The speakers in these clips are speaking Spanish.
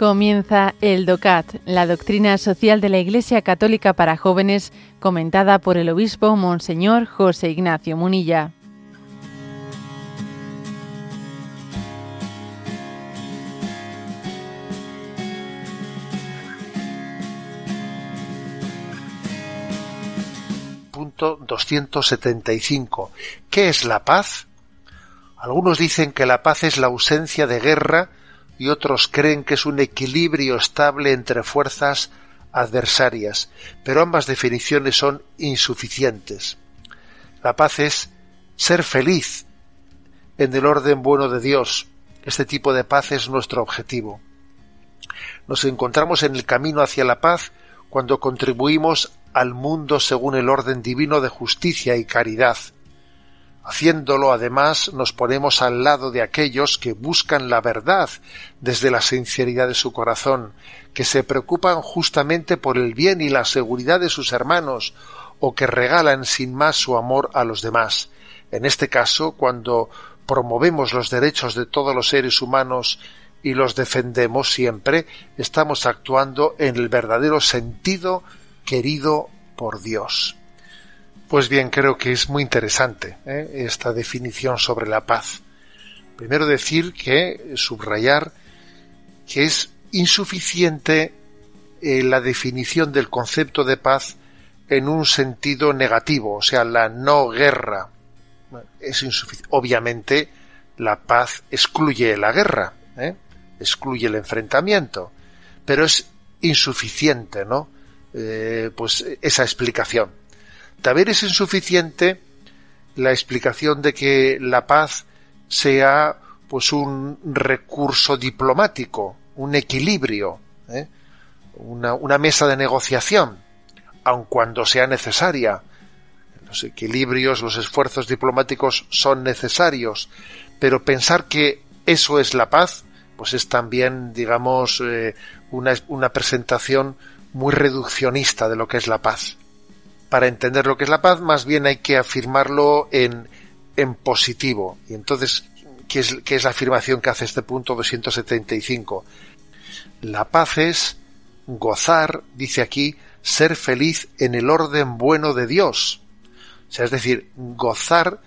Comienza el DOCAT, la doctrina social de la Iglesia Católica para jóvenes, comentada por el obispo Monseñor José Ignacio Munilla. Punto 275. ¿Qué es la paz? Algunos dicen que la paz es la ausencia de guerra y otros creen que es un equilibrio estable entre fuerzas adversarias, pero ambas definiciones son insuficientes. La paz es ser feliz en el orden bueno de Dios. Este tipo de paz es nuestro objetivo. Nos encontramos en el camino hacia la paz cuando contribuimos al mundo según el orden divino de justicia y caridad. Haciéndolo, además, nos ponemos al lado de aquellos que buscan la verdad desde la sinceridad de su corazón, que se preocupan justamente por el bien y la seguridad de sus hermanos, o que regalan sin más su amor a los demás. En este caso, cuando promovemos los derechos de todos los seres humanos y los defendemos siempre, estamos actuando en el verdadero sentido querido por Dios. Pues bien, creo que es muy interesante esta definición sobre la paz. Primero subrayar que es insuficiente la definición del concepto de paz en un sentido negativo, o sea, la no guerra. Es insuficiente. Obviamente, la paz excluye la guerra, excluye el enfrentamiento, pero es insuficiente, ¿no? Pues esa explicación. También es insuficiente la explicación de que la paz sea pues un recurso diplomático, un equilibrio, una mesa de negociación, aun cuando sea necesaria. Los equilibrios, los esfuerzos diplomáticos son necesarios, pero pensar que eso es la paz, pues es también, digamos, una presentación muy reduccionista de lo que es la paz. Para entender lo que es la paz, más bien hay que afirmarlo en positivo. Y entonces, ¿qué es la afirmación que hace este punto 275? La paz es gozar, dice aquí, ser feliz en el orden bueno de Dios. O sea, es decir, gozar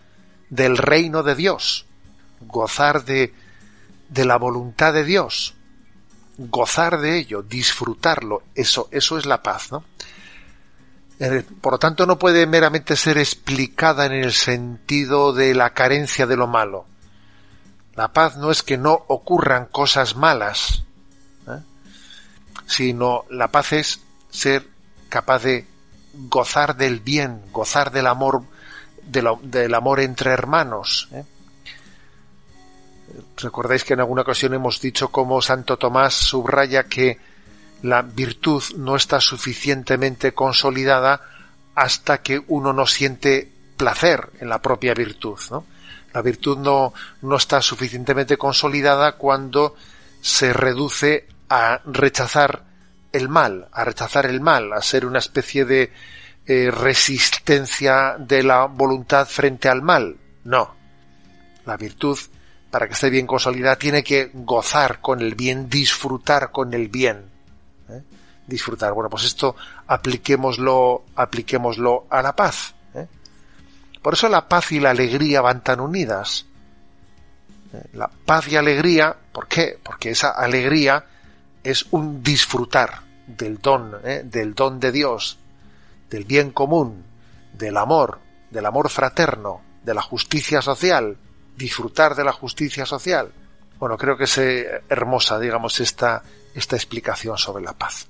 del reino de Dios, gozar de la voluntad de Dios, gozar de ello, disfrutarlo. Eso es la paz, ¿no? Por lo tanto, no puede meramente ser explicada en el sentido de la carencia de lo malo. La paz no es que no ocurran cosas malas, sino la paz es ser capaz de gozar del bien, gozar del amor, del amor entre hermanos. Recordáis que en alguna ocasión hemos dicho cómo Santo Tomás subraya que la virtud no está suficientemente consolidada hasta que uno no siente placer en la propia virtud, ¿no? La virtud no está suficientemente consolidada cuando se reduce a rechazar el mal, a ser una especie de resistencia de la voluntad frente al mal. No. La virtud, para que esté bien consolidada, tiene que gozar con el bien, disfrutar con el bien. Bueno, pues esto apliquémoslo a la paz. Por eso la paz y la alegría van tan unidas. La paz y alegría, ¿por qué? Porque esa alegría es un disfrutar del don de Dios, del bien común, del amor fraterno, de la justicia social, disfrutar de la justicia social. Bueno, creo que es hermosa, digamos, esta explicación sobre la paz.